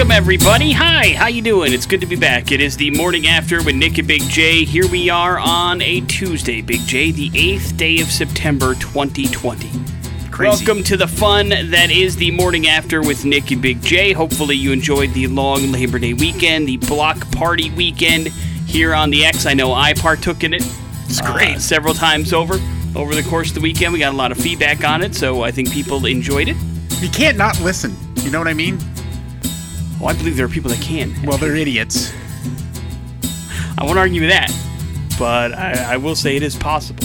Welcome, everybody. Hi, how you doing? It's good to be back. It is the morning after with Nick and Big J. Here we are on a Tuesday, Big J, the 8th day of September 2020. Crazy. Welcome to the fun that is the morning after with Nick and Big J. Hopefully you enjoyed the long Labor Day weekend, the block party weekend here on the X. I know I partook in it. It's great. Several times over the course of the weekend. We got a lot of feedback on it, so I think people enjoyed it. You can't not listen. You know what I mean? Well, I believe there are people that can. Well, they're idiots. I won't argue with that, but I will say it is possible.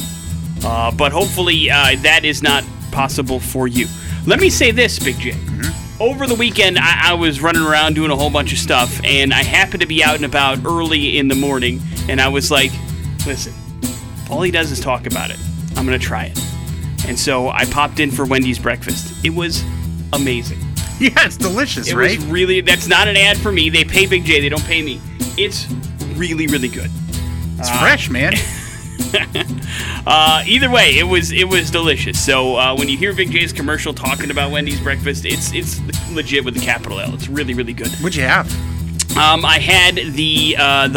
But hopefully that is not possible for you. Let me say this, Big J. Mm-hmm. Over the weekend, I was running around doing a whole bunch of stuff, and I happened to be out and about early in the morning, and I was like, listen, if all he does is talk about it, I'm going to try it. And so I popped in for Wendy's breakfast. It was amazing. Yeah, it's delicious, right? It was really... That's not an ad for me. They pay Big J. They don't pay me. It's really, really good. It's fresh, man. Either way, it was delicious. So when you hear Big J's commercial talking about Wendy's breakfast, it's legit with a capital L. It's really, really good. What'd you have? I had the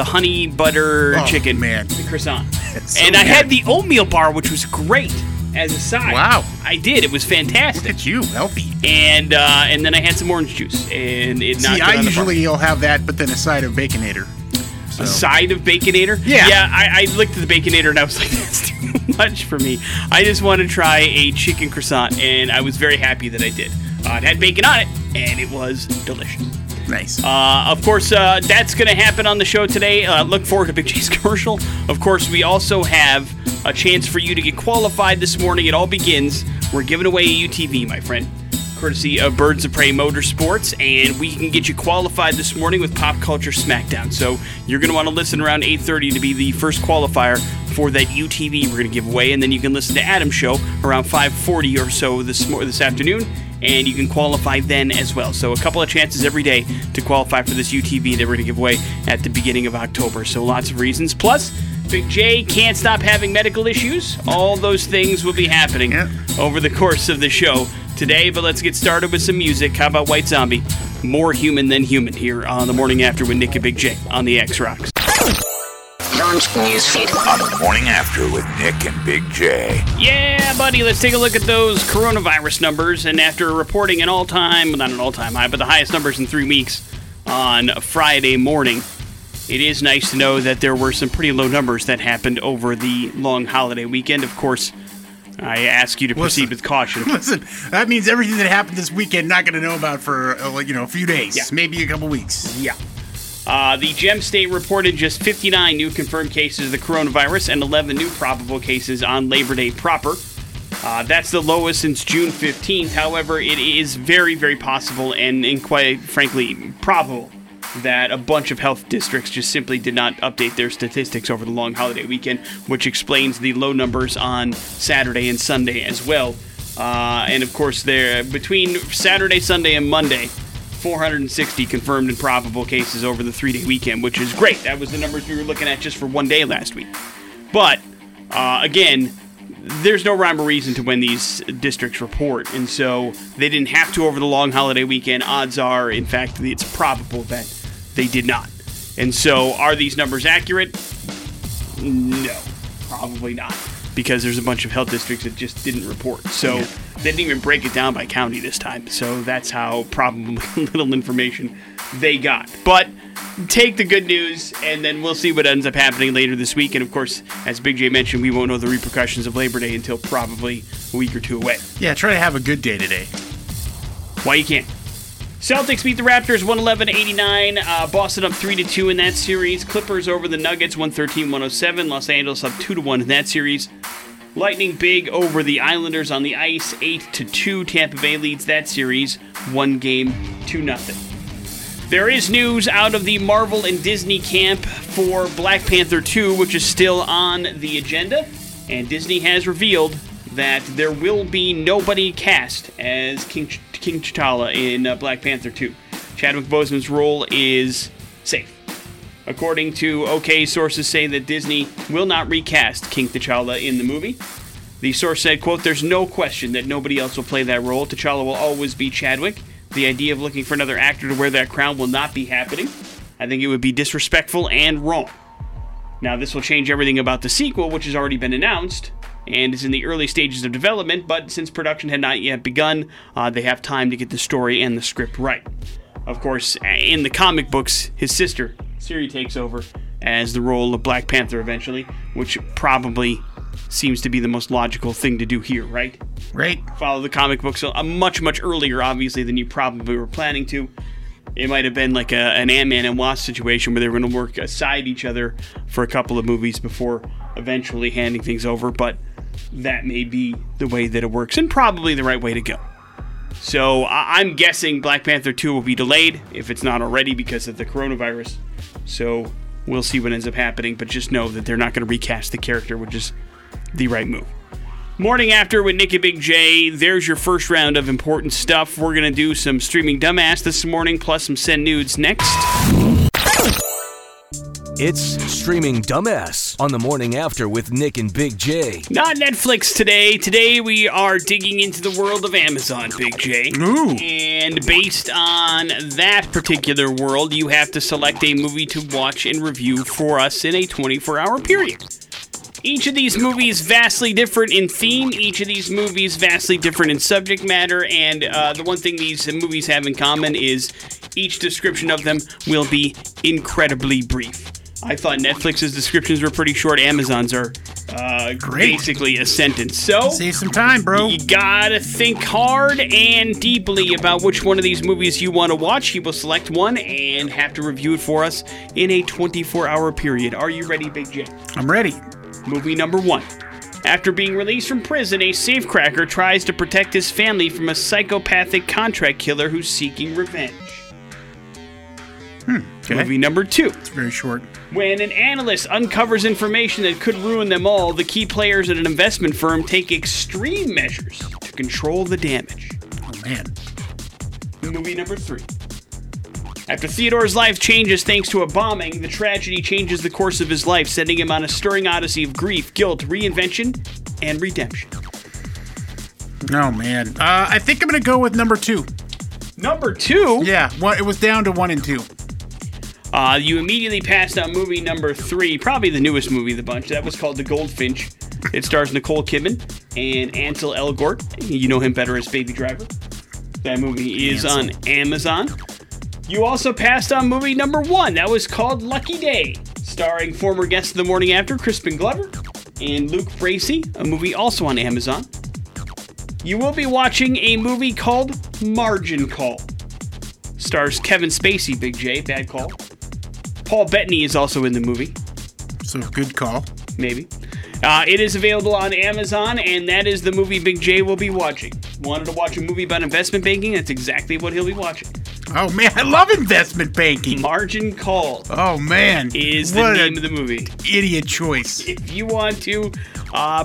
honey butter chicken, man. The croissant. So and I had the oatmeal bar, which was great. As a side. Wow. I did. It was fantastic. Look at you. Healthy. And then I had some orange juice. And it knocked it on the usually you'll have that, but then a side of Baconator. So. A side of Baconator? Yeah. Yeah, I looked at the Baconator and I was like, that's too much for me. I just want to try a chicken croissant, and I was very happy that I did. It had bacon on it, and it was delicious. Nice. Of course, that's going to happen on the show today. Look forward to Big J's commercial. Of course, we also have a chance for you to get qualified this morning. It all begins. We're giving away a UTV, my friend, courtesy of Birds of Prey Motorsports, and we can get you qualified this morning with Pop Culture Smackdown. So you're going to want to listen around 8:30 to be the first qualifier for that UTV we're going to give away, and then you can listen to Adam's show around 5:40 or so this afternoon. And you can qualify then as well. So a couple of chances every day to qualify for this UTV that we're going to give away at the beginning of October. So lots of reasons. Plus, Big J can't stop having medical issues. All those things will be happening over the course of the show today. But let's get started with some music. How about White Zombie? More Human Than Human here on The Morning After with Nick and Big J on the X-Rocks. Newsfeed. On The Morning After with Nick and Big J. Yeah, buddy, let's take a look at those coronavirus numbers. And after reporting an all-time, not an all-time high, but the highest numbers in 3 weeks on Friday morning, it is nice to know that there were some pretty low numbers that happened over the long holiday weekend. Of course, I ask you to proceed with caution. Listen, that means everything that happened this weekend, not going to know about for a few days, maybe a couple weeks. Yeah. The Gem State reported just 59 new confirmed cases of the coronavirus and 11 new probable cases on Labor Day proper. That's the lowest since June 15th. However, it is very, very possible and quite frankly probable that a bunch of health districts just simply did not update their statistics over the long holiday weekend, which explains the low numbers on Saturday and Sunday as well. And of course, between Saturday, Sunday, and Monday, 460 confirmed and probable cases over the 3-day weekend, which is great. That was the numbers we were looking at just for one day last week. But, again, there's no rhyme or reason to when these districts report, and so they didn't have to over the long holiday weekend. Odds are, in fact, it's probable that they did not. And so, are these numbers accurate? No, probably not, because there's a bunch of health districts that just didn't report. So... Yeah. They didn't even break it down by county this time, so that's how probably little information they got. But take the good news, and then we'll see what ends up happening later this week. And, of course, as Big J mentioned, we won't know the repercussions of Labor Day until probably a week or two away. Yeah, try to have a good day today. Why you can't. Celtics beat the Raptors 111-89, Boston up 3-2 in that series. Clippers over the Nuggets 113-107, Los Angeles up 2-1 in that series. Lightning big over the Islanders on the ice, 8-2. Tampa Bay leads that series, 1-2. There is news out of the Marvel and Disney camp for Black Panther 2, which is still on the agenda. And Disney has revealed that there will be nobody cast as King T'Challa in Black Panther 2. Chadwick Boseman's role is safe. According to OK, sources say that Disney will not recast King T'Challa in the movie. The source said, quote, "There's no question that nobody else will play that role. T'Challa will always be Chadwick. The idea of looking for another actor to wear that crown will not be happening. I think it would be disrespectful and wrong. Now, this will change everything about the sequel, which has already been announced and is in the early stages of development, but since production had not yet begun, they have time to get the story and the script right. Of course, in the comic books, his sister, Shuri, takes over as the role of Black Panther eventually, which probably seems to be the most logical thing to do here, right? Right. Follow the comic books much, much earlier, obviously, than you probably were planning to. It might have been like an Ant-Man and Wasp situation where they were going to work aside each other for a couple of movies before eventually handing things over, but that may be the way that it works and probably the right way to go. So I'm guessing Black Panther 2 will be delayed, if it's not already, because of the coronavirus. So we'll see what ends up happening, but just know that they're not going to recast the character, which is the right move. Morning After with Nick and Big J. There's your first round of important stuff. We're going to do some streaming dumbass this morning, plus some send nudes next. It's streaming dumbass on the Morning After with Nick and Big J. Not Netflix today. Today we are digging into the world of Amazon, Big J. Ooh. And based on that particular world, you have to select a movie to watch and review for us in a 24-hour period. Each of these movies vastly different in theme, each of these movies vastly different in subject matter, and the one thing these movies have in common is each description of them will be incredibly brief. I thought Netflix's descriptions were pretty short. Amazon's are basically a sentence. So, save some time, bro. You gotta think hard and deeply about which one of these movies you want to watch. You will select one and have to review it for us in a 24-hour period. Are you ready, Big J? I'm ready. Movie number one. After being released from prison, a safecracker tries to protect his family from a psychopathic contract killer who's seeking revenge. Okay. Movie number two. It's very short. When an analyst uncovers information that could ruin them all, the key players at an investment firm take extreme measures to control the damage. Oh, man. Movie number three. After Theodore's life changes thanks to a bombing, the tragedy changes the course of his life, sending him on a stirring odyssey of grief, guilt, reinvention, and redemption. Oh, man. I think I'm going to go with number two. Number two? Yeah, it was down to one and two. You immediately passed on movie number three, probably the newest movie of the bunch. That was called The Goldfinch. It stars Nicole Kidman and Ansel Elgort. You know him better as Baby Driver. That movie is on Amazon. You also passed on movie number one. That was called Lucky Day, starring former guest of the Morning After, Crispin Glover, and Luke Bracey, a movie also on Amazon. You will be watching a movie called Margin Call. Stars Kevin Spacey, Big J, bad call. Paul Bettany is also in the movie. So good call. Maybe. It is available on Amazon, and that is the movie Big J will be watching. Wanted to watch a movie about investment banking? That's exactly what he'll be watching. Oh, man, I love investment banking. Margin Call. Oh, man. Is the name of the movie. Idiot choice. If you want to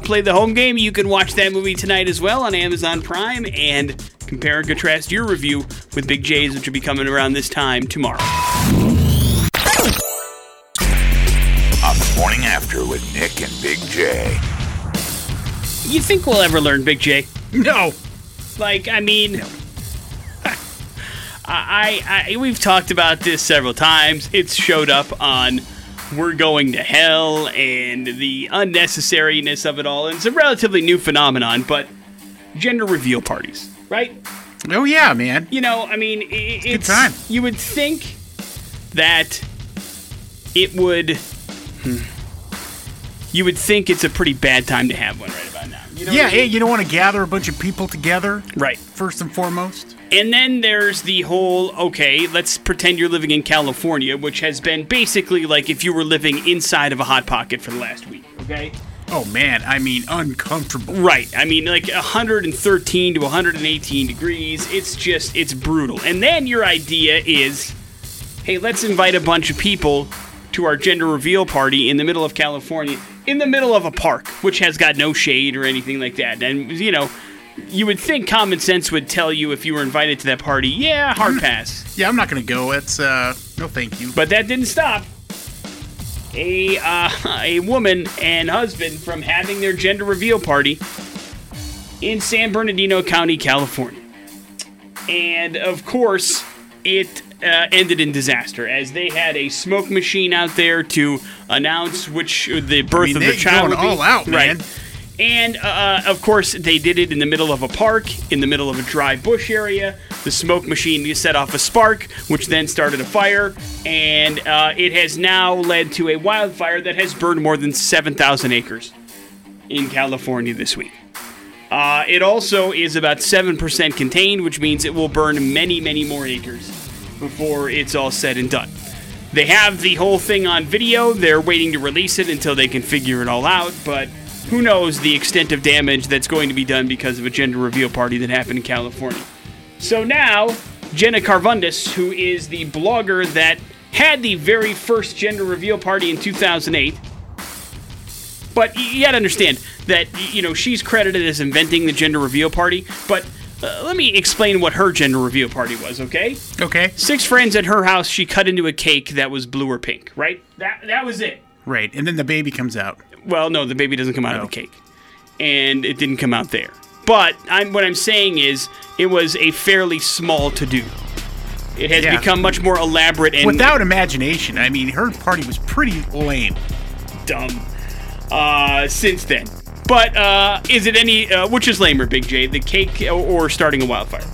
play the home game, you can watch that movie tonight as well on Amazon Prime and compare and contrast your review with Big J's, which will be coming around this time tomorrow. On the Morning After with Nick and Big J. You think we'll ever learn, Big J? No. Like, I mean... No. We've talked about this several times. It's showed up on We're Going to Hell and the unnecessariness of it all. And it's a relatively new phenomenon, but gender reveal parties, right? Oh, yeah, man. You know, I mean, it's good time. You would think that it would... You would think it's a pretty bad time to have one right about now. You know what I mean? Hey, you don't want to gather a bunch of people together. Right. First and foremost. And then there's the whole, okay, let's pretend you're living in California, which has been basically like if you were living inside of a Hot Pocket for the last week, okay? Oh, man, I mean, uncomfortable. Right. I mean, like 113 to 118 degrees. It's just, it's brutal. And then your idea is, hey, let's invite a bunch of people to our gender reveal party in the middle of California, in the middle of a park, which has got no shade or anything like that. And, you know... You would think common sense would tell you if you were invited to that party, yeah, hard pass. Yeah, I'm not going to go. It's, no thank you. But that didn't stop a woman and husband from having their gender reveal party in San Bernardino County, California. And, of course, it ended in disaster, as they had a smoke machine out there to announce which the birth of the child would be. All out, right. Man. And, of course, they did it in the middle of a park, in the middle of a dry bush area. The smoke machine set off a spark, which then started a fire, and it has now led to a wildfire that has burned more than 7,000 acres in California this week. It also is about 7% contained, which means it will burn many, many more acres before it's all said and done. They have the whole thing on video. They're waiting to release it until they can figure it all out, but who knows the extent of damage that's going to be done because of a gender reveal party that happened in California. So now, Jenna Karvundis, who is the blogger that had the very first gender reveal party in 2008, but you gotta understand that, you know, she's credited as inventing the gender reveal party, but let me explain what her gender reveal party was, okay? Okay. 6 friends at her house, she cut into a cake that was blue or pink, right? That was it. Right, and then the baby comes out. Well, no, the baby doesn't come out of the cake. And it didn't come out there. But what I'm saying is it was a fairly small to-do. It has become much more elaborate. And without imagination. I mean, her party was pretty lame. Dumb. Since then. But is it any... which is lamer, Big J? The cake or starting a wildfire?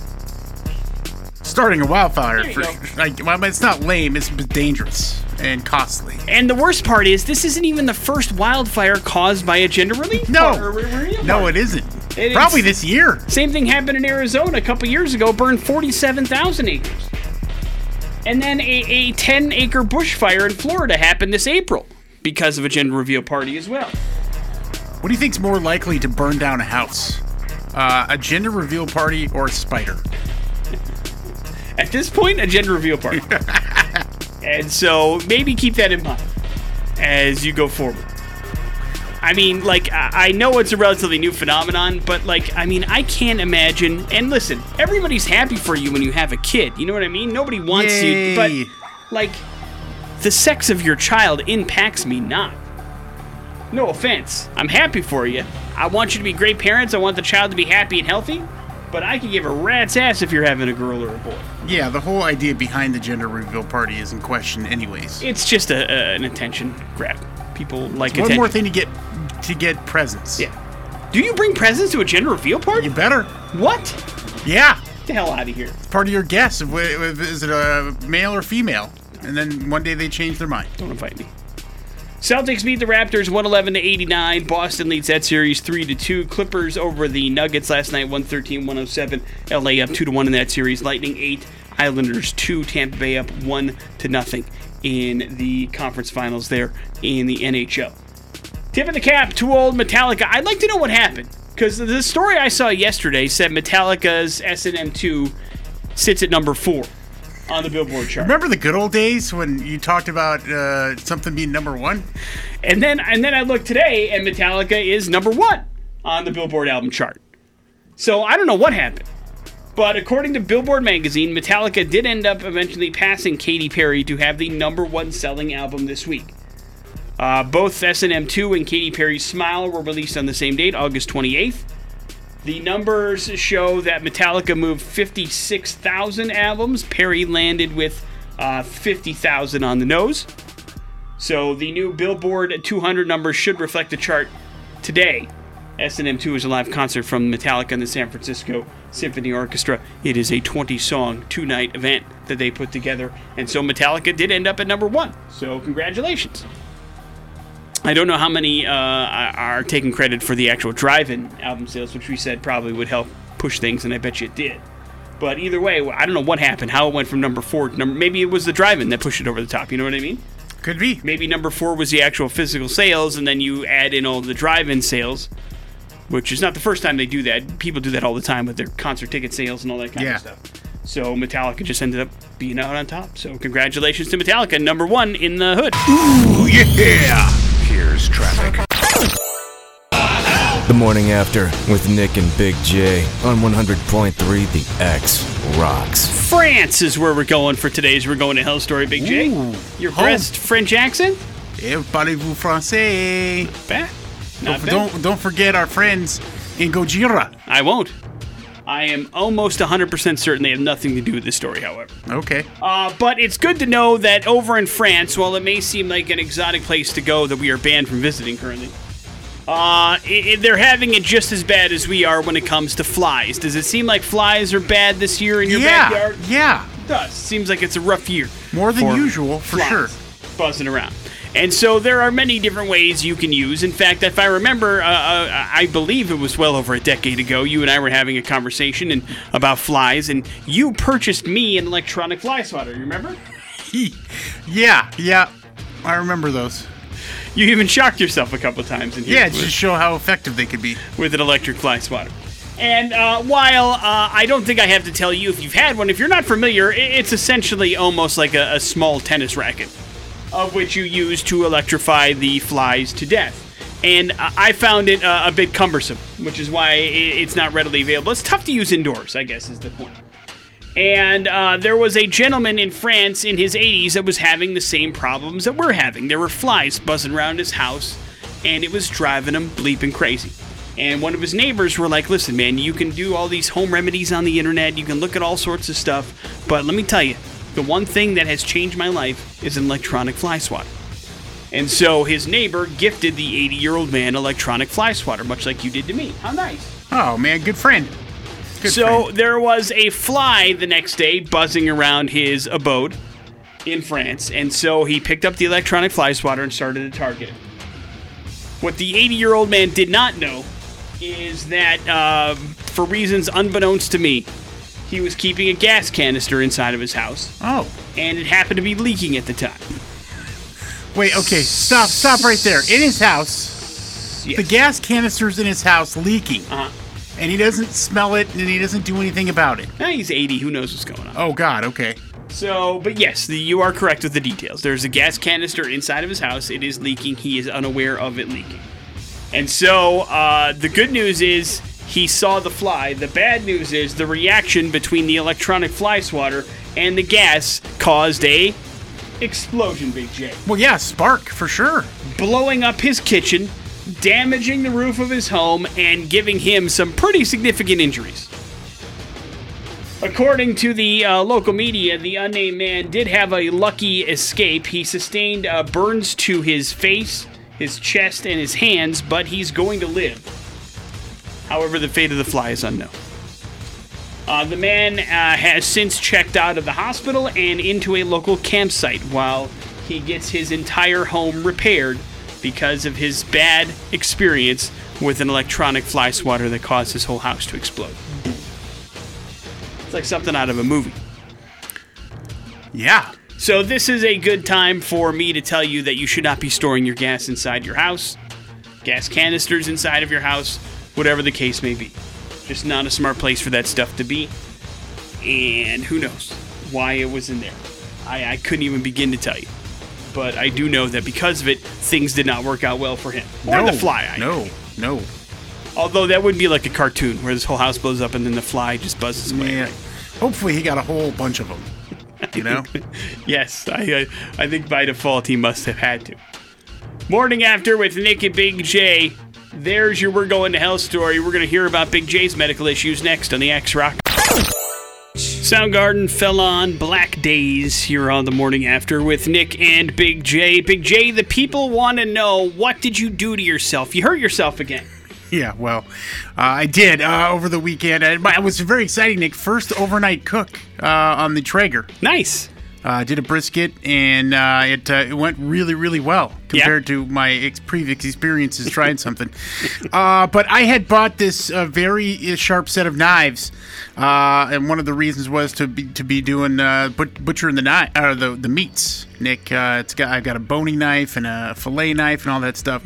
Starting a wildfire. It's not lame. It's dangerous. And costly. And the worst part is, this isn't even the first wildfire caused by a gender relief. No, it isn't. Probably this year. Same thing happened in Arizona a couple years ago, burned 47,000 acres. And then a 10-acre bushfire in Florida happened this April because of a gender reveal party as well. What do you think's more likely to burn down a house? A gender reveal party or a spider? At this point, a gender reveal party. And so maybe keep that in mind as you go forward. I mean, like, I know it's a relatively new phenomenon, but, like, I mean, I can't imagine. And listen, everybody's happy for you when you have a kid. You know what I mean? Nobody wants you. But, like, the sex of your child impacts me not. No offense. I'm happy for you. I want you to be great parents. I want the child to be happy and healthy. But I can give a rat's ass if you're having a girl or a boy. Yeah, the whole idea behind the gender reveal party is in question anyways. It's just an attention grab. People like attention. One more thing to get presents. Yeah. Do you bring presents to a gender reveal party? You better. What? Yeah. Get the hell out of here. It's part of your guess. Is it a male or female? And then one day they change their mind. Don't invite me. Celtics beat the Raptors 111-89. Boston leads that series 3-2. Clippers over the Nuggets last night 113-107. LA up 2-1 in that series. Lightning 8, Islanders 2. Tampa Bay up 1-0 in the conference finals there in the NHL. Tip of the cap to old Metallica. I'd like to know what happened, because the story I saw yesterday said Metallica's S&M2 sits at number 4 on the Billboard chart. Remember the good old days when you talked about something being number 1? And then I looked today, and Metallica is number 1 on the Billboard album chart. So I don't know what happened. But according to Billboard magazine, Metallica did end up eventually passing Katy Perry to have the number 1 selling album this week. Both S&M2 and Katy Perry's Smile were released on the same date, August 28th. The numbers show that Metallica moved 56,000 albums. Perry landed with 50,000 on the nose. So the new Billboard 200 numbers should reflect the chart today. S&M2 is a live concert from Metallica and the San Francisco Symphony Orchestra. It is a 20-song, 2-night event that they put together. And so Metallica did end up at number 1. So congratulations. I don't know how many are taking credit for the actual drive-in album sales, which we said probably would help push things, and I bet you it did. But either way, I don't know what happened, how it went from number 4 to number... Maybe it was the drive-in that pushed it over the top, you know what I mean? Could be. Maybe number 4 was the actual physical sales, and then you add in all the drive-in sales, which is not the first time they do that. People do that all the time with their concert ticket sales and all that kind of stuff. So Metallica just ended up being out on top. So congratulations to Metallica, number 1 in the hood. Ooh, yeah! Here's traffic. The Morning After with Nick and Big J on 100.3 The X Rocks. France is where we're going for today's We're Going to Hell story, Big J. Ooh, your best French accent? Parlez-vous français? Not bad. Don't forget our friends in Gojira. I won't. I am almost 100% certain they have nothing to do with this story, however. Okay. But it's good to know that over in France, while it may seem like an exotic place to go that we are banned from visiting currently, they're having it just as bad as we are when it comes to flies. Does it seem like flies are bad this year in your backyard? Yeah. It does. Seems like it's a rough year. More than usual, for sure. Buzzing around. And so there are many different ways you can use. In fact, if I remember, I believe it was well over a decade ago, you and I were having a conversation about flies, and you purchased me an electronic fly swatter, you remember? Yeah, I remember those. You even shocked yourself a couple times in here. Yeah, just to show how effective they could be. With an electric fly swatter. And while I don't think I have to tell you if you've had one, if you're not familiar, it's essentially almost like a small tennis racket, of which you use to electrify the flies to death. And I found it a bit cumbersome, which is why it's not readily available. It's tough to use indoors, I guess, is the point. And there was a gentleman in France in his 80s that was having the same problems that we're having. There were flies buzzing around his house, and it was driving him bleeping crazy. And one of his neighbors were like, listen, man, you can do all these home remedies on the internet, you can look at all sorts of stuff, but let me tell you, the one thing that has changed my life is an electronic fly swatter. And so his neighbor gifted the 80-year-old man electronic fly swatter, much like you did to me. How nice. Oh, man, good friend. There was a fly the next day buzzing around his abode in France, and so he picked up the electronic fly swatter and started to target it. What the 80-year-old man did not know is that, for reasons unbeknownst to me, he was keeping a gas canister inside of his house. Oh. And it happened to be leaking at the time. Wait, okay, stop right there. In his house, yes. The gas canister's in his house leaking. Uh-huh. And he doesn't smell it, and he doesn't do anything about it. He's 80, who knows what's going on. Oh, God, okay. So, but yes, you are correct with the details. There's a gas canister inside of his house. It is leaking. He is unaware of it leaking. And so, the good news is, he saw the fly. The bad news is the reaction between the electronic fly swatter and the gas caused a explosion, Big J. Well, yeah, spark, for sure. Blowing up his kitchen, damaging the roof of his home, and giving him some pretty significant injuries. According to the local media, the unnamed man did have a lucky escape. He sustained burns to his face, his chest, and his hands, but he's going to live. However, the fate of the fly is unknown. The man has since checked out of the hospital and into a local campsite while he gets his entire home repaired because of his bad experience with an electronic fly swatter that caused his whole house to explode. It's like something out of a movie. Yeah. So this is a good time for me to tell you that you should not be storing your gas inside your house, gas canisters inside of your house, whatever the case may be. Just not a smart place for that stuff to be. And who knows why it was in there. I couldn't even begin to tell you. But I do know that because of it, things did not work out well for him. Or the fly. No. Although that would be like a cartoon where this whole house blows up and then the fly just buzzes away. Yeah. Hopefully he got a whole bunch of them. You know? Yes. I think by default he must have had to. Morning After with Nick and Big J. There's your We're Going to Hell story. We're going to hear about Big J's medical issues next on the X-Rock. Soundgarden fell on Black Days here on The Morning After with Nick and Big J. Big J, the people want to know, what did you do to yourself? You hurt yourself again. Yeah, well, I did over the weekend. It was very exciting, Nick. First overnight cook on the Traeger. Nice. I did a brisket, and it went really, really well compared to my previous experiences trying something. But I had bought this very sharp set of knives, and one of the reasons was to be doing butchering the meats. Nick, I've got a boning knife and a fillet knife and all that stuff,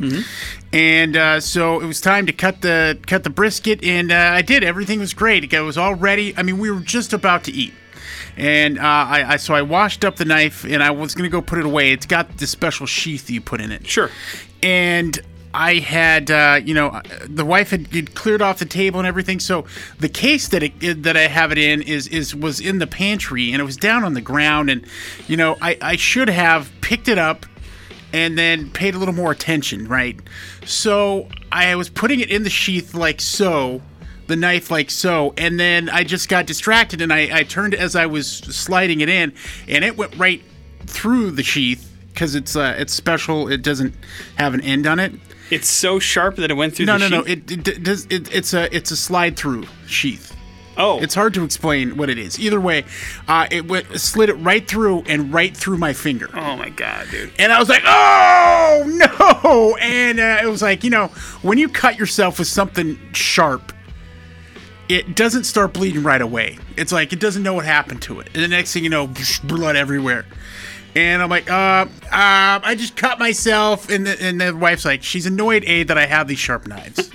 and so it was time to cut the brisket, and I did. Everything was great. It was all ready. I mean, we were just about to eat. And I washed up the knife, and I was going to go put it away. It's got this special sheath that you put in it. Sure. And I had, the wife had cleared off the table and everything, so the case that I have it in was in the pantry, and it was down on the ground, and, I should have picked it up and then paid a little more attention, right? So I was putting it in the sheath like so, the knife like so, and then I just got distracted, and I turned as I was sliding it in, and it went right through the sheath, because it's special. It doesn't have an end on it. It's so sharp that it went through the sheath? It's a slide-through sheath. Oh. It's hard to explain what it is. Either way, it slid it right through and right through my finger. Oh, my God, dude. And I was like, oh, no! And it was like, you know, when you cut yourself with something sharp, it doesn't start bleeding right away. It's like it doesn't know what happened to it. And the next thing you know, blood everywhere. And I'm like, I just cut myself. And the wife's like, she's annoyed, A, that I have these sharp knives.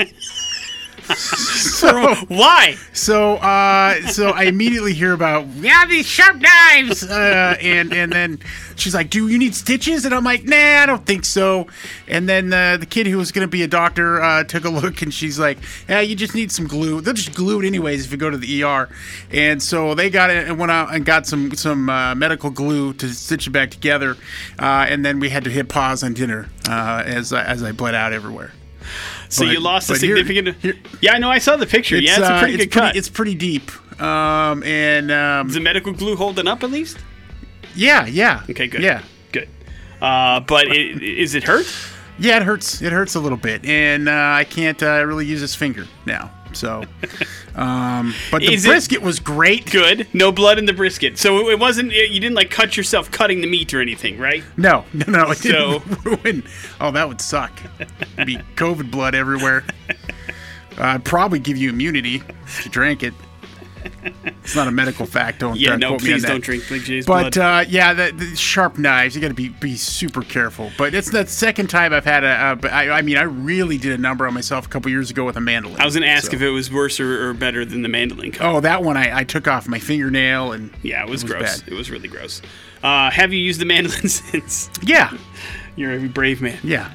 So why? So I immediately hear about, yeah, these sharp knives. And then she's like, do you need stitches? And I'm like, nah, I don't think so. And then the kid who was going to be a doctor took a look, and she's like, yeah, you just need some glue. They'll just glue it anyways if you go to the ER. And so they got it and went out and got some medical glue to stitch it back together. And then we had to hit pause on dinner as I bled out everywhere. So you lost a significant... yeah, I know. I saw the picture. It's, it's a pretty good cut. It's pretty deep. Is the medical glue holding up at least? Yeah. Okay, good. Yeah. Good. But is it hurt? Yeah, it hurts. It hurts a little bit. And I can't really use this finger now. So, but the brisket was great. Good. No blood in the brisket. So it wasn't, you didn't like cut yourself cutting the meat or anything, right? No. It didn't ruin. Oh, that would suck. It'd be COVID blood everywhere. I'd probably give you immunity if you drank it. It's not a medical fact. Don't drink Big J's blood. But the sharp knives, you got to be super careful. But it's the second time I've had I really did a number on myself a couple years ago with a mandolin. I was going to ask if it was worse or better than the mandolin cut. Oh, that one I took off my fingernail, and yeah, it was gross. Bad. It was really gross. Have you used the mandolin since? Yeah, you're a brave man. Yeah.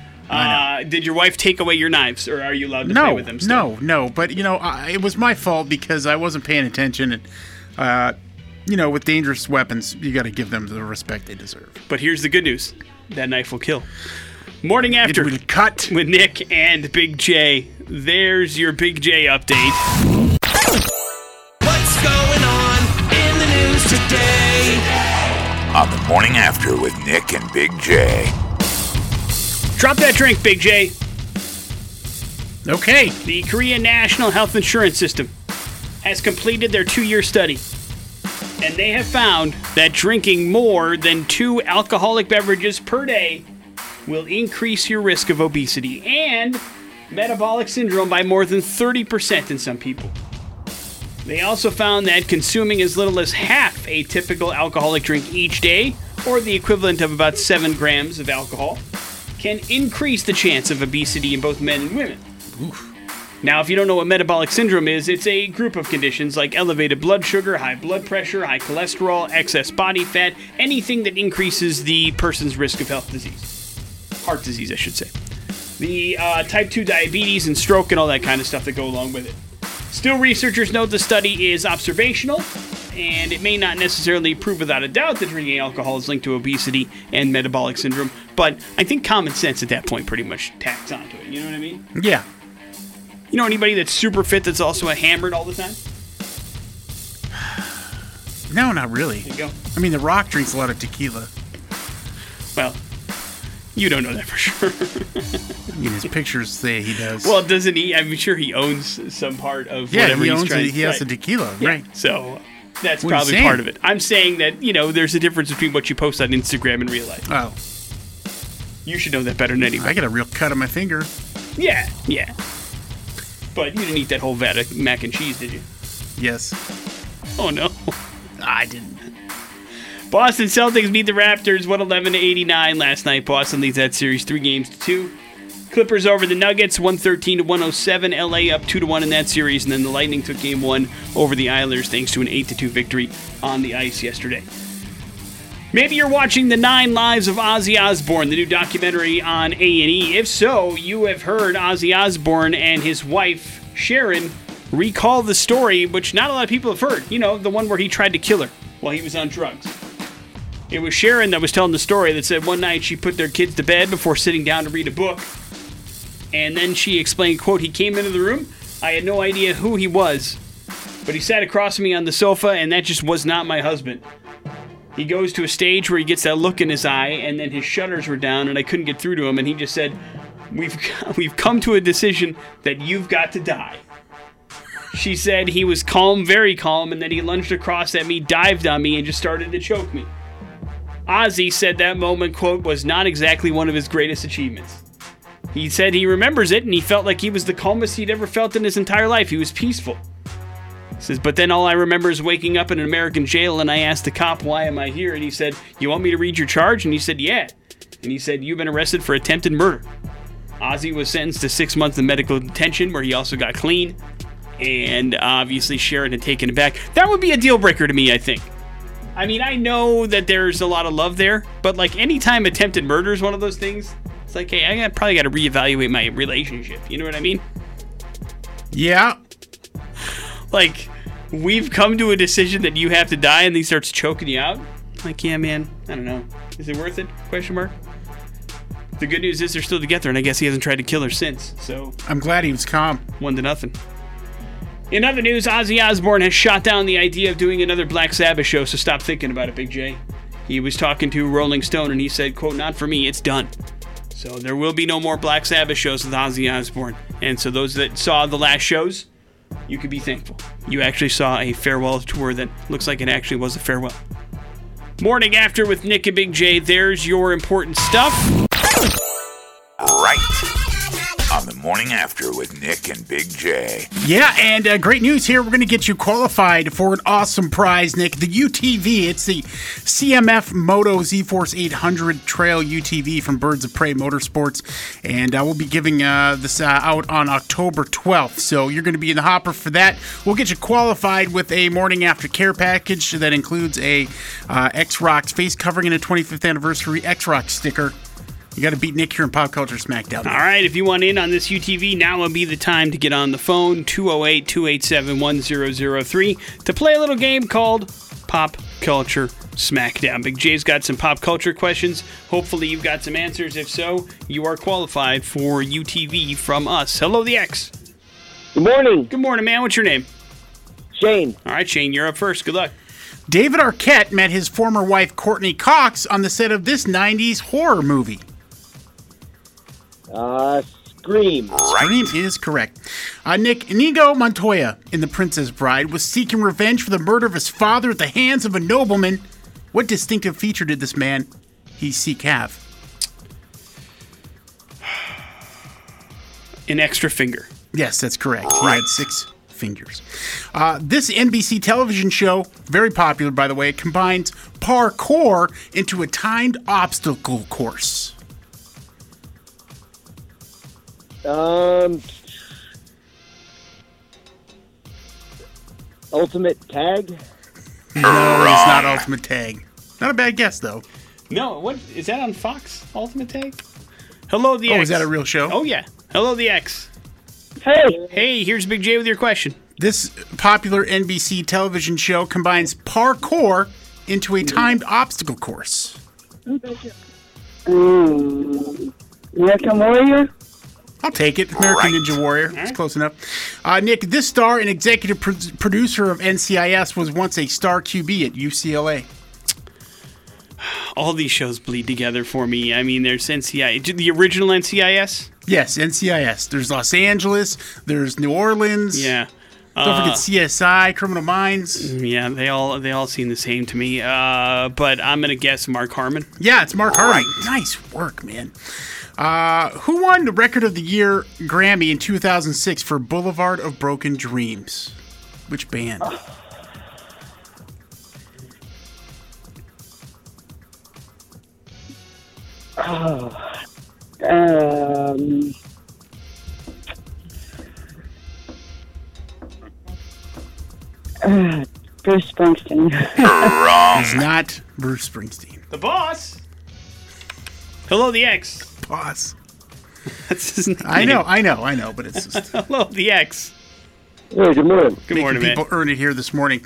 Did your wife take away your knives, or are you allowed to play with them still? No. But, you know, it was my fault because I wasn't paying attention. And, you know, with dangerous weapons, you got to give them the respect they deserve. But here's the good news. That knife will kill. Morning After It Will Cut with Nick and Big J. There's your Big J update. What's going on in the news today? On the Morning After with Nick and Big J. Drop that drink, Big J. Okay. The Korean National Health Insurance System has completed their 2-year study, and they have found that drinking more than 2 alcoholic beverages per day will increase your risk of obesity and metabolic syndrome by more than 30% in some people. They also found that consuming as little as half a typical alcoholic drink each day, or the equivalent of about 7 grams of alcohol, can increase the chance of obesity in both men and women. Oof. Now, if you don't know what metabolic syndrome is, it's a group of conditions like elevated blood sugar, high blood pressure, high cholesterol, excess body fat, anything that increases the person's risk of heart disease, I should say. The type 2 diabetes and stroke and all that kind of stuff that go along with it. Still, researchers note the study is observational, and it may not necessarily prove without a doubt that drinking alcohol is linked to obesity and metabolic syndrome, but I think common sense at that point pretty much tacks onto it. You know what I mean? Yeah. You know anybody that's super fit that's also a hammered all the time? No, not really. There you go. I mean, The Rock drinks a lot of tequila. Well, you don't know that for sure. I mean, his pictures say he does. Well, doesn't he? I'm sure he owns some part of whatever he's trying to do. Yeah, he has a tequila, yeah. Right. So... that's what probably part of it. I'm saying that, you know, there's a difference between what you post on Instagram and real life. Oh. You should know that better than anybody. I got a real cut on my finger. Yeah. But you didn't eat that whole vat of mac and cheese, did you? Yes. Oh, no. I didn't. Boston Celtics beat the Raptors 111-89 last night. Boston leads that series 3-2. Clippers over the Nuggets, 113-107. LA up 2-1 in that series, and then the Lightning took game 1 over the Islanders thanks to an 8-2 victory on the ice yesterday. Maybe you're watching The 9 Lives of Ozzy Osbourne, the new documentary on A&E. If so, you have heard Ozzy Osbourne and his wife, Sharon, recall the story, which not a lot of people have heard. You know, the one where he tried to kill her while he was on drugs. It was Sharon that was telling the story that said one night she put their kids to bed before sitting down to read a book. And then she explained, quote, he came into the room. I had no idea who he was, but he sat across me on the sofa, and that just was not my husband. He goes to a stage where he gets that look in his eye, and then his shutters were down, and I couldn't get through to him, and he just said, We've come to a decision that you've got to die. She said he was calm, very calm, and then he lunged across at me, dived on me, and just started to choke me. Ozzy said that moment, quote, was not exactly one of his greatest achievements. He said he remembers it, and he felt like he was the calmest he'd ever felt in his entire life. He was peaceful. He says, but then all I remember is waking up in an American jail, and I asked the cop, why am I here? And he said, you want me to read your charge? And he said, yeah. And he said, you've been arrested for attempted murder. Ozzy was sentenced to 6 months in medical detention, where he also got clean. And obviously Sharon had taken it back. That would be a deal breaker to me, I think. I mean, I know that there's a lot of love there, but like anytime attempted murder is one of those things, it's like, hey, I probably got to reevaluate my relationship. You know what I mean? Yeah. Like, we've come to a decision that you have to die, and he starts choking you out. Like, yeah, man, I don't know. Is it worth it? Question mark. The good news is they're still together, and I guess he hasn't tried to kill her since. So I'm glad he was calm. 1-0. In other news, Ozzy Osbourne has shot down the idea of doing another Black Sabbath show, so stop thinking about it, Big J. He was talking to Rolling Stone, and he said, quote, not for me, it's done. So there will be no more Black Sabbath shows with Ozzy Osbourne. And so those that saw the last shows, you could be thankful. You actually saw a farewell tour that looks like it actually was a farewell. Morning After with Nick and Big J, there's your important stuff. Right. On the Morning After with Nick and Big J. Yeah, and great news here. We're going to get you qualified for an awesome prize, Nick. The UTV, it's the CF Moto Z-Force 800 Trail UTV from Birds of Prey Motorsports. And we'll be giving this out on October 12th. So you're going to be in the hopper for that. We'll get you qualified with a Morning After care package that includes a X-Rocks face covering and a 25th anniversary X-Rocks sticker. You got to beat Nick here in Pop Culture Smackdown. All right, if you want in on this UTV, now would be the time to get on the phone, 208-287-1003, to play a little game called Pop Culture Smackdown. Big J's got some pop culture questions. Hopefully you've got some answers. If so, you are qualified for UTV from us. Hello, the X. Good morning. Good morning, man. What's your name? Shane. All right, Shane, you're up first. Good luck. David Arquette met his former wife, Courtney Cox, on the set of this 90s horror movie. Scream. Scream is correct. Nick, Inigo Montoya in The Princess Bride was seeking revenge for the murder of his father at the hands of a nobleman. What distinctive feature did this man he seek have? An extra finger. Yes, that's correct. Right. He had 6 fingers. This NBC television show, very popular by the way, combines parkour into a timed obstacle course. Ultimate Tag? No, it's not Ultimate Tag. Not a bad guess, though. No, what is that on Fox? Ultimate Tag? Hello, the X. Oh, is that a real show? Oh, yeah. Hello, the X. Hey. Hey, here's Big J with your question. This popular NBC television show combines parkour into a timed obstacle course. American Warrior? I'll take it. American Ninja Warrior. It's close enough. Nick, this star and executive producer of NCIS was once a star QB at UCLA. All these shows bleed together for me. I mean, there's NCIS. The original NCIS? Yes, NCIS. There's Los Angeles. There's New Orleans. Yeah. Don't forget CSI, Criminal Minds. Yeah, they all seem the same to me. But I'm going to guess Mark Harmon. Yeah, it's Mark Harmon. Nice work, man. Who won the Record of the Year Grammy in 2006 for Boulevard of Broken Dreams? Which band? Bruce Springsteen. Wrong. It's not Bruce Springsteen. The Boss. Hello, the X. Boss. That's his name. I know, but it's just... Hello, the X. Hey, good morning. Good morning, man. People earn it here this morning.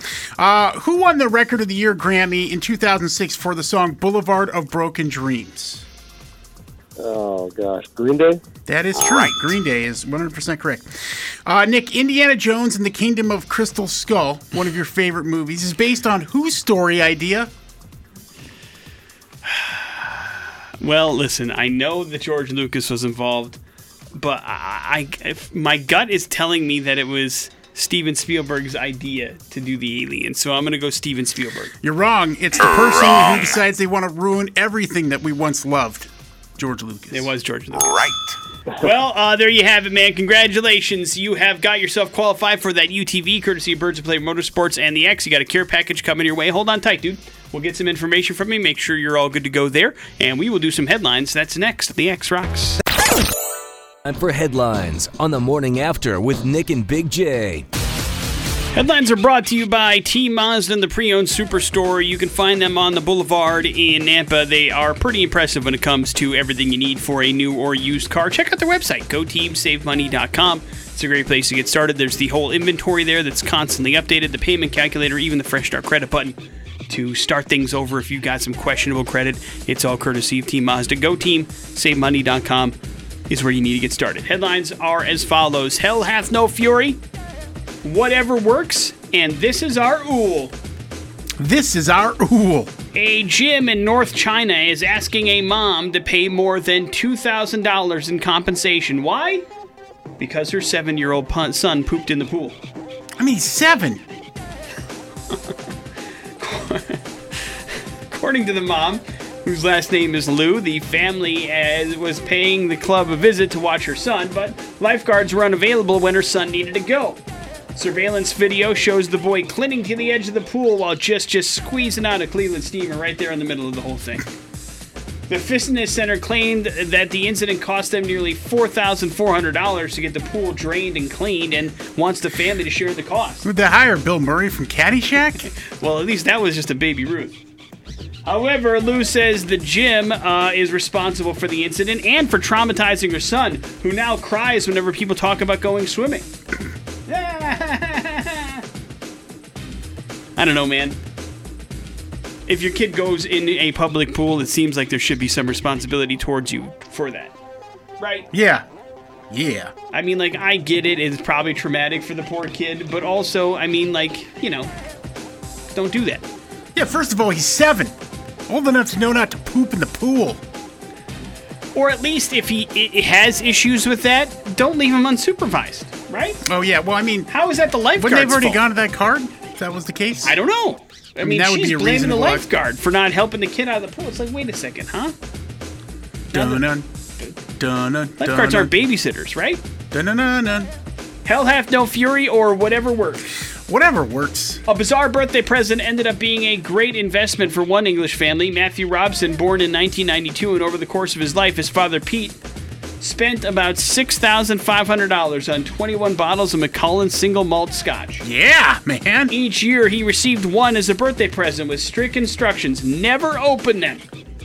Who won the Record of the Year Grammy in 2006 for the song Boulevard of Broken Dreams? Oh, gosh. Green Day? That is true. Right. Green Day is 100% correct. Nick, Indiana Jones and the Kingdom of Crystal Skull, one of your favorite movies, is based on whose story idea? Well, listen, I know that George Lucas was involved, but my gut is telling me that it was Steven Spielberg's idea to do the alien, so I'm going to go Steven Spielberg. You're wrong. It's the person who decides they want to ruin everything that we once loved. George Lucas. It was George Lucas. Right. Well, there you have it, man. Congratulations. You have got yourself qualified for that UTV, courtesy of Birds of Prey Motorsports and the X. You got a care package coming your way. Hold on tight, dude. We'll get some information from you. Make sure you're all good to go there. And we will do some headlines. That's next. The X rocks. Time for headlines on The Morning After with Nick and Big J. Headlines are brought to you by Team Mazda and the pre-owned Superstore. You can find them on the Boulevard in Nampa. They are pretty impressive when it comes to everything you need for a new or used car. Check out their website, goteamsavemoney.com. It's a great place to get started. There's the whole inventory there that's constantly updated, the payment calculator, even the Fresh Start Credit button to start things over if you got some questionable credit. It's all courtesy of Team Mazda. Goteamsavemoney.com is where you need to get started. Headlines are as follows. Hell hath no fury. Whatever works, and this is our ool. This is our ool. A gym in North China is asking a mom to pay more than $2,000 in compensation. Why? Because her 7-year-old son pooped in the pool. I mean, 7? According to the mom, whose last name is Liu, the family was paying the club a visit to watch her son, but lifeguards were unavailable when her son needed to go. Surveillance video shows the boy clinging to the edge of the pool while just squeezing out a Cleveland steamer right there in the middle of the whole thing. The Fitness Center claimed that the incident cost them nearly $4,400 to get the pool drained and cleaned and wants the family to share the cost. Would they hire Bill Murray from Caddyshack? Well, at least that was just a Baby Ruth. However, Lou says the gym is responsible for the incident and for traumatizing her son, who now cries whenever people talk about going swimming. I don't know, man. If your kid goes in a public pool, it seems like there should be some responsibility towards you for that. Right? Yeah. Yeah. I mean, like, I get it. It's probably traumatic for the poor kid. But also, I mean, like, you know, don't do that. Yeah, first of all, he's 7. Old enough to know not to poop in the pool. Or at least if he has issues with that, don't leave him unsupervised. Right? Oh, yeah. Well, I mean, how is that the lifeguard's fault? Wouldn't they've already gone to that card if that was the case? I don't know. I mean that would be a reason. She's blaming the lifeguard for not helping the kid out of the pool. It's like, wait a second, huh? Dun-dun. Dun-dun. Lifeguards aren't babysitters, right? Dun-dun-dun-dun. Hell hath no fury, or whatever works. Whatever works. A bizarre birthday present ended up being a great investment for one English family. Matthew Robson, born in 1992, and over the course of his life, his father, Pete, spent about $6,500 on 21 bottles of Macallan single malt scotch. Yeah, man. Each year, he received one as a birthday present with strict instructions. Never open them.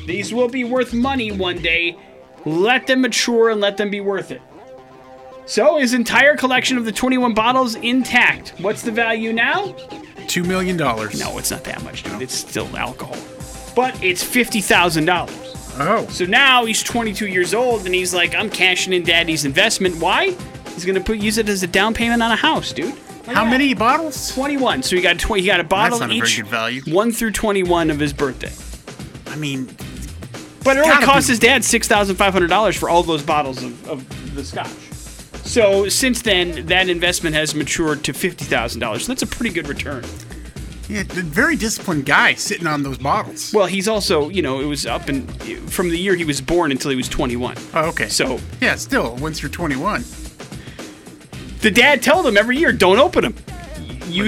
These will be worth money one day. Let them mature and let them be worth it. So his entire collection of the 21 bottles intact. What's the value now? $2 million. No, it's not that much, dude. No. It's still alcohol. But it's $50,000. Oh. So now he's 22 years old, and he's like, I'm cashing in Daddy's investment. Why? He's going to use it as a down payment on a house, dude. Like how many bottles? 21. So he got a bottle each. That's not a very good value. 1 through 21 of his birthday. I mean, but it only cost his dad $6,500 for all those bottles of the scotch. So since then, that investment has matured to $50,000. So that's a pretty good return. Yeah, very disciplined guy sitting on those bottles. Well, he's also, you know, it was up and from the year he was born until he was 21. Oh, okay. So yeah, still, once you're 21. The dad told him every year, don't open them.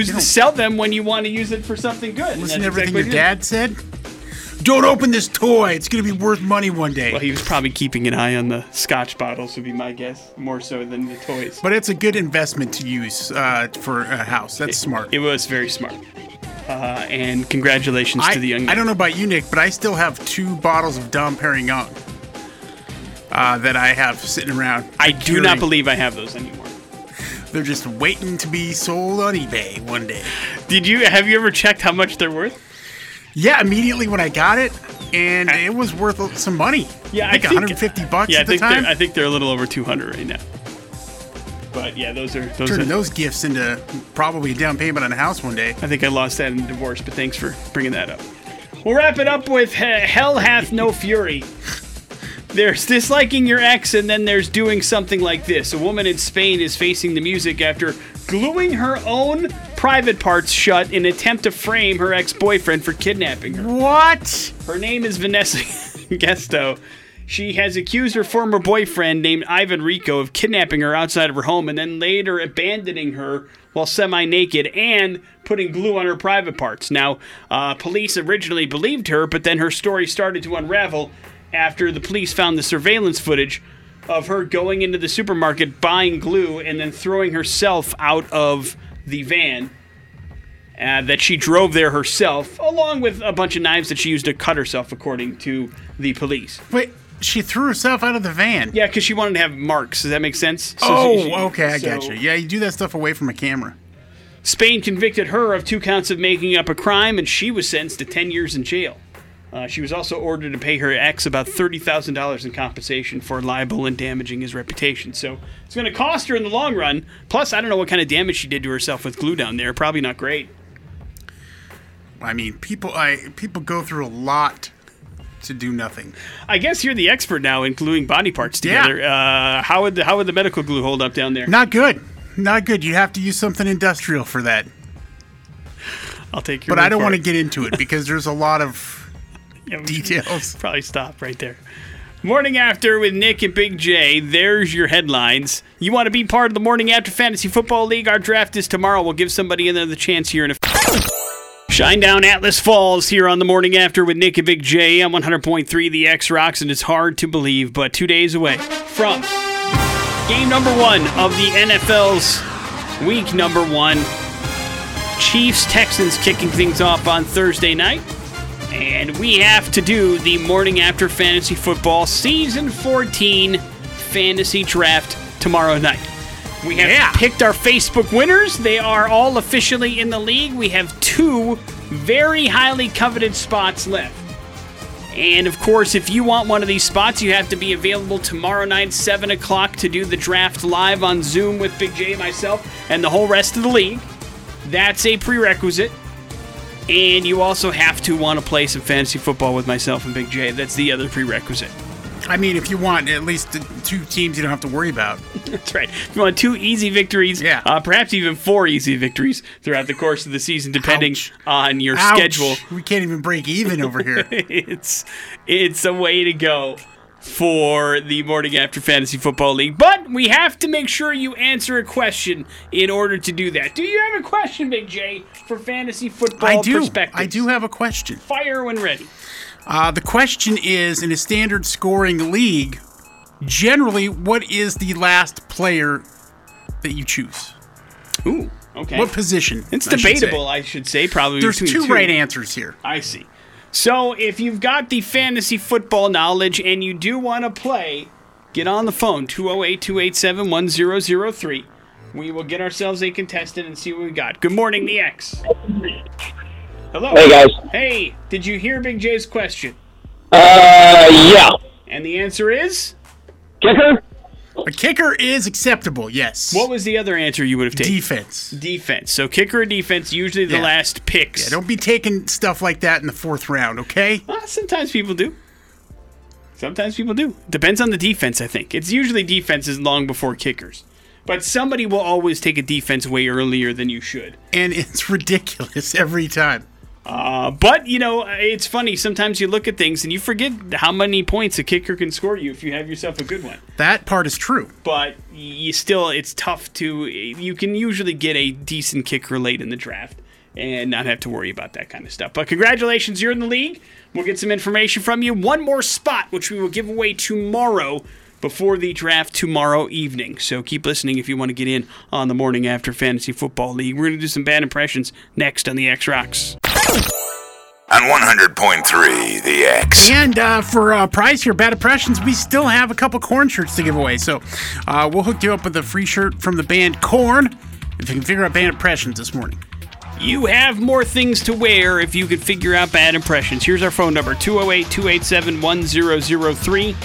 Sell them when you want to use it for something good. Listen to everything your dad said. Don't open this toy. It's going to be worth money one day. Well, he was probably keeping an eye on the scotch bottles would be my guess, more so than the toys. But it's a good investment to use for a house. That's smart. It was very smart. And congratulations to the young man. I don't know about you, Nick, but I still have 2 bottles of Dom Perignon that I have sitting around. I do not believe I have those anymore. They're just waiting to be sold on eBay one day. Have you ever checked how much they're worth? Yeah, immediately when I got it, and it was worth some money. Yeah, like I think $150 at the time. I think they're a little over $200 right now. But yeah, those turning those gifts into probably a down payment on a house one day. I think I lost that in divorce, but thanks for bringing that up. We'll wrap it up with Hell Hath No Fury. There's disliking your ex, and then there's doing something like this. A woman in Spain is facing the music after gluing her own private parts shut in an attempt to frame her ex-boyfriend for kidnapping her. What? Her name is Vanessa Gesto. She has accused her former boyfriend named Ivan Rico of kidnapping her outside of her home and then later abandoning her while semi-naked and putting glue on her private parts. Now, police originally believed her, but then her story started to unravel after the police found the surveillance footage of her going into the supermarket, buying glue, and then throwing herself out of the van that she drove there herself, along with a bunch of knives that she used to cut herself, according to the police. Wait. She threw herself out of the van. Yeah, because she wanted to have marks. Does that make sense? So I gotcha. Yeah, you do that stuff away from a camera. Spain convicted her of 2 counts of making up a crime, and she was sentenced to 10 years in jail. She was also ordered to pay her ex about $30,000 in compensation for libel and damaging his reputation. So it's going to cost her in the long run. Plus, I don't know what kind of damage she did to herself with glue down there. Probably not great. I mean, people go through a lot to do nothing. I guess you're the expert now in gluing body parts together. Yeah. How would the medical glue hold up down there? Not good. Not good. You have to use something industrial for that. I'll take your But I don't want to get into it because there's a lot of details. Probably stop right there. Morning After with Nick and Big J. There's your headlines. You want to be part of the Morning After Fantasy Football League? Our draft is tomorrow. We'll give somebody another chance here in a... Shine down Atlas Falls here on the Morning After with Nick and Big J. I'm 100.3 The X Rocks, and it's hard to believe, but 2 days away from game number 1 of the NFL's week number 1. Chiefs-Texans kicking things off on Thursday night, and we have to do the Morning After Fantasy Football Season 14 Fantasy Draft tomorrow night. We have picked our Facebook winners. They are all officially in the league. We have 2 very highly coveted spots left. And, of course, if you want one of these spots, you have to be available tomorrow night, 7 o'clock, to do the draft live on Zoom with Big J, myself, and the whole rest of the league. That's a prerequisite. And you also have to want to play some fantasy football with myself and Big J. That's the other prerequisite. I mean, if you want at least 2 teams you don't have to worry about. That's right. If you want 2 easy victories, perhaps even 4 easy victories throughout the course of the season, depending on your schedule. We can't even break even over here. It's a way to go for the Morning After Fantasy Football League. But we have to make sure you answer a question in order to do that. Do you have a question, Big J, for fantasy football perspective? I do have a question. Fire when ready. The question is, in a standard scoring league, generally, what is the last player that you choose? Ooh, okay. What position? It's debatable, I should say. Probably there's two right answers here. I see. So if you've got the fantasy football knowledge and you do want to play, get on the phone, 208-287-1003. We will get ourselves a contestant and see what we got. Good morning, The X. Hello. Hey, guys. Hey, did you hear Big J's question? Yeah. And the answer is? Kicker? A kicker is acceptable, yes. What was the other answer you would have taken? Defense. So kicker or defense, usually the last picks. Yeah, don't be taking stuff like that in the 4th round, okay? Well, sometimes people do. Depends on the defense, I think. It's usually defenses long before kickers. But somebody will always take a defense way earlier than you should. And it's ridiculous every time. But, you know, it's funny. Sometimes you look at things and you forget how many points a kicker can score you if you have yourself a good one. That part is true. But you still, it's tough to, you can usually get a decent kicker late in the draft and not have to worry about that kind of stuff. But congratulations, you're in the league. We'll get some information from you. One more spot, which we will give away tomorrow before the draft tomorrow evening. So keep listening if you want to get in on the Morning After Fantasy Football League. We're going to do some bad impressions next on the X Rocks. On 100.3, The X. And for a prize here, Bad Impressions, we still have a couple Korn shirts to give away. So we'll hook you up with a free shirt from the band Korn if you can figure out Bad Impressions this morning. You have more things to wear if you could figure out bad impressions. Here's our phone number, 208-287-1003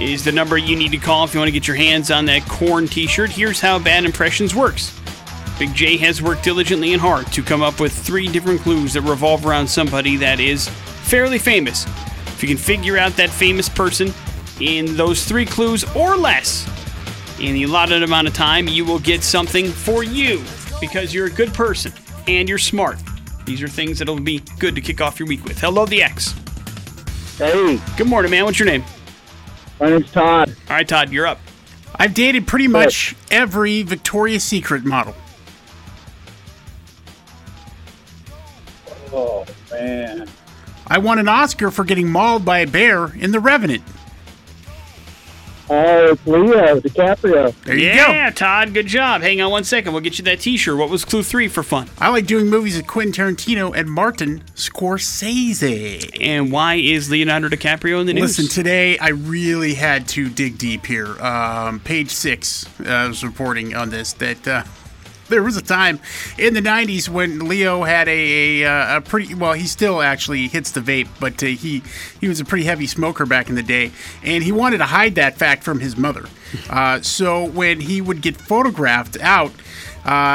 is the number you need to call if you want to get your hands on that corn t-shirt. Here's how bad impressions works. Big J has worked diligently and hard to come up with 3 different clues that revolve around somebody that is fairly famous. If you can figure out that famous person in those 3 clues or less in the allotted amount of time, you will get something for you because you're a good person and you're smart. These are things that'll be good to kick off your week with. Hello, The X. Hey. Good morning, man. What's your name? My name's Todd. All right, Todd, you're up. I've dated pretty much every Victoria's Secret model. Oh, man. I won an Oscar for getting mauled by a bear in The Revenant. Oh, it's Leo DiCaprio. There you go. Yeah, Todd, good job. Hang on one second. We'll get you that t-shirt. What was clue 3 for fun? I like doing movies with Quentin Tarantino and Martin Scorsese. And why is Leonardo DiCaprio in the news? Listen, today I really had to dig deep here. Page 6 was reporting on this that... there was a time in the 90s when Leo had a pretty, well, he still actually hits the vape, but he was a pretty heavy smoker back in the day, and he wanted to hide that fact from his mother. So when he would get photographed out,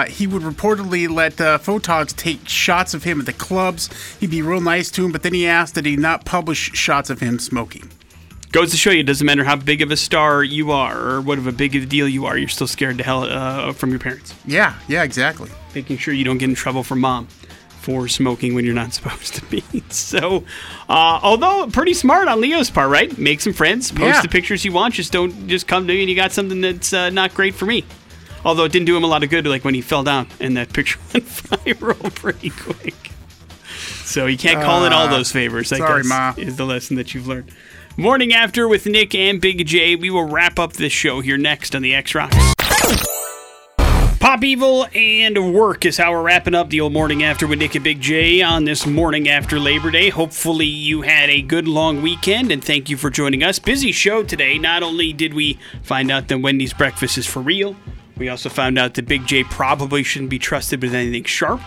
he would reportedly let photogs take shots of him at the clubs. He'd be real nice to him, but then he asked that he not publish shots of him smoking. Goes to show you, it doesn't matter how big of a star you are or what of a big of a deal you are, you're still scared to hell from your parents. Yeah, exactly. Making sure you don't get in trouble from mom for smoking when you're not supposed to be. So, although pretty smart on Leo's part, right? Make some friends, post the pictures you want, just come to me and you got something that's not great for me. Although it didn't do him a lot of good, like when he fell down and that picture went viral pretty quick. So you can't call in all those favors, I guess, Ma. Is the lesson that you've learned. Morning After with Nick and Big J. We will wrap up this show here next on the X-Rocks. Pop Evil and Work is how we're wrapping up the old Morning After with Nick and Big J on this morning after Labor Day. Hopefully you had a good long weekend, and thank you for joining us. Busy show today. Not only did we find out that Wendy's breakfast is for real, we also found out that Big J probably shouldn't be trusted with anything sharp.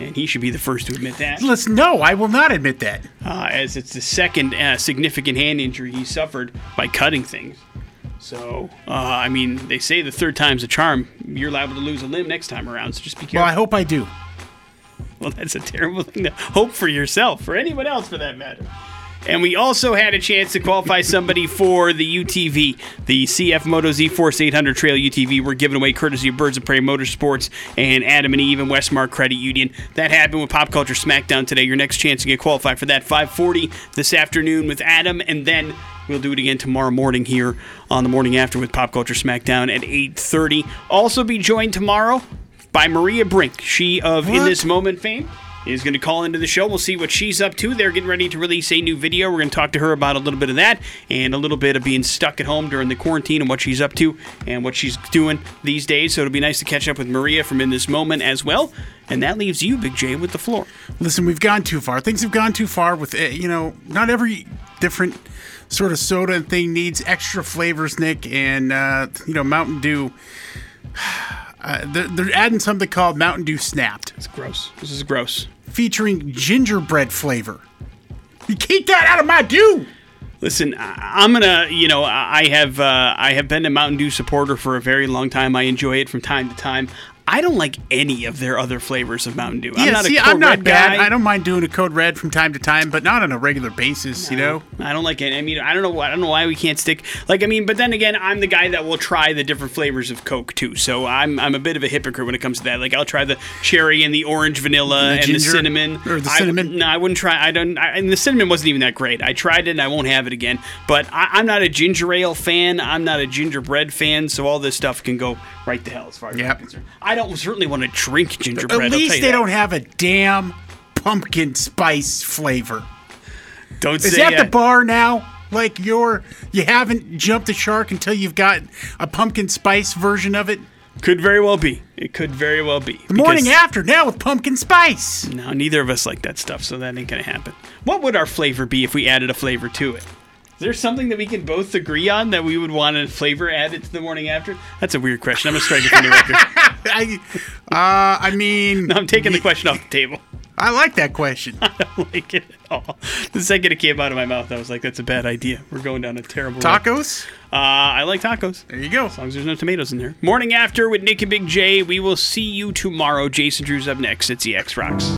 And he should be the first to admit that. Listen, no, I will not admit that. As it's the second significant hand injury he suffered by cutting things. So, I mean, they say the third time's a charm. You're liable to lose a limb next time around, so just be careful. Well, I hope I do. Well, that's a terrible thing to hope for yourself, or anyone else for that matter. And we also had a chance to qualify somebody for the UTV, the CF Moto Z-Force 800 Trail UTV. We're giving away courtesy of Birds of Prey Motorsports and Adam and Eve and Westmark Credit Union. That happened with Pop Culture Smackdown today. Your next chance to get qualified for that, 5:40 this afternoon with Adam, and then we'll do it again tomorrow morning here on the Morning After with Pop Culture Smackdown at 8:30. Also be joined tomorrow by Maria Brink, she of In This Moment fame. Is going to call into the show. We'll see what she's up to. They're getting ready to release a new video. We're going to talk to her about a little bit of that and a little bit of being stuck at home during the quarantine and what she's up to and what she's doing these days. So it'll be nice to catch up with Maria from In This Moment as well. And that leaves you, Big J, with the floor. Listen, we've gone too far. Things have gone too far with, not every different sort of soda and thing needs extra flavors, Nick, and, Mountain Dew. They're adding something called Mountain Dew Snapped. It's gross. This is gross. Featuring gingerbread flavor. You keep that out of my dew! Listen, I'm going to, I have been a Mountain Dew supporter for a very long time. I enjoy it from time to time. I don't like any of their other flavors of Mountain Dew. I'm not a Code Red guy. I don't mind doing a Code Red from time to time, but not on a regular basis, I don't like it. I mean, I don't know why we can't stick. But then again, I'm the guy that will try the different flavors of Coke too. So I'm a bit of a hypocrite when it comes to that. Like I'll try the cherry and the orange vanilla and the cinnamon. Or the cinnamon? No, I wouldn't try. And the cinnamon wasn't even that great. I tried it and I won't have it again. But I'm not a ginger ale fan. I'm not a gingerbread fan. So all this stuff can go right to hell as far as I'm concerned. I don't certainly want to drink gingerbread. At least they don't have a damn pumpkin spice flavor. Don't say that. Is that the bar now? Like you haven't jumped the shark until you've got a pumpkin spice version of it? Could very well be. It could very well be. The Morning After now with pumpkin spice. No, neither of us like that stuff, so that ain't gonna happen. What would our flavor be if we added a flavor to it? Is there something that we can both agree on that we would want a flavor added to the morning after? That's a weird question. I'm going to strike it from the record. I mean... No, I'm taking the question off the table. I like that question. I don't like it at all. The second it came out of my mouth, I was like, that's a bad idea. We're going down a terrible Tacos? Road. I like tacos. There you go. As long as there's no tomatoes in there. Morning After with Nick and Big J. We will see you tomorrow. Jason Drew's up next. It's EX Rocks.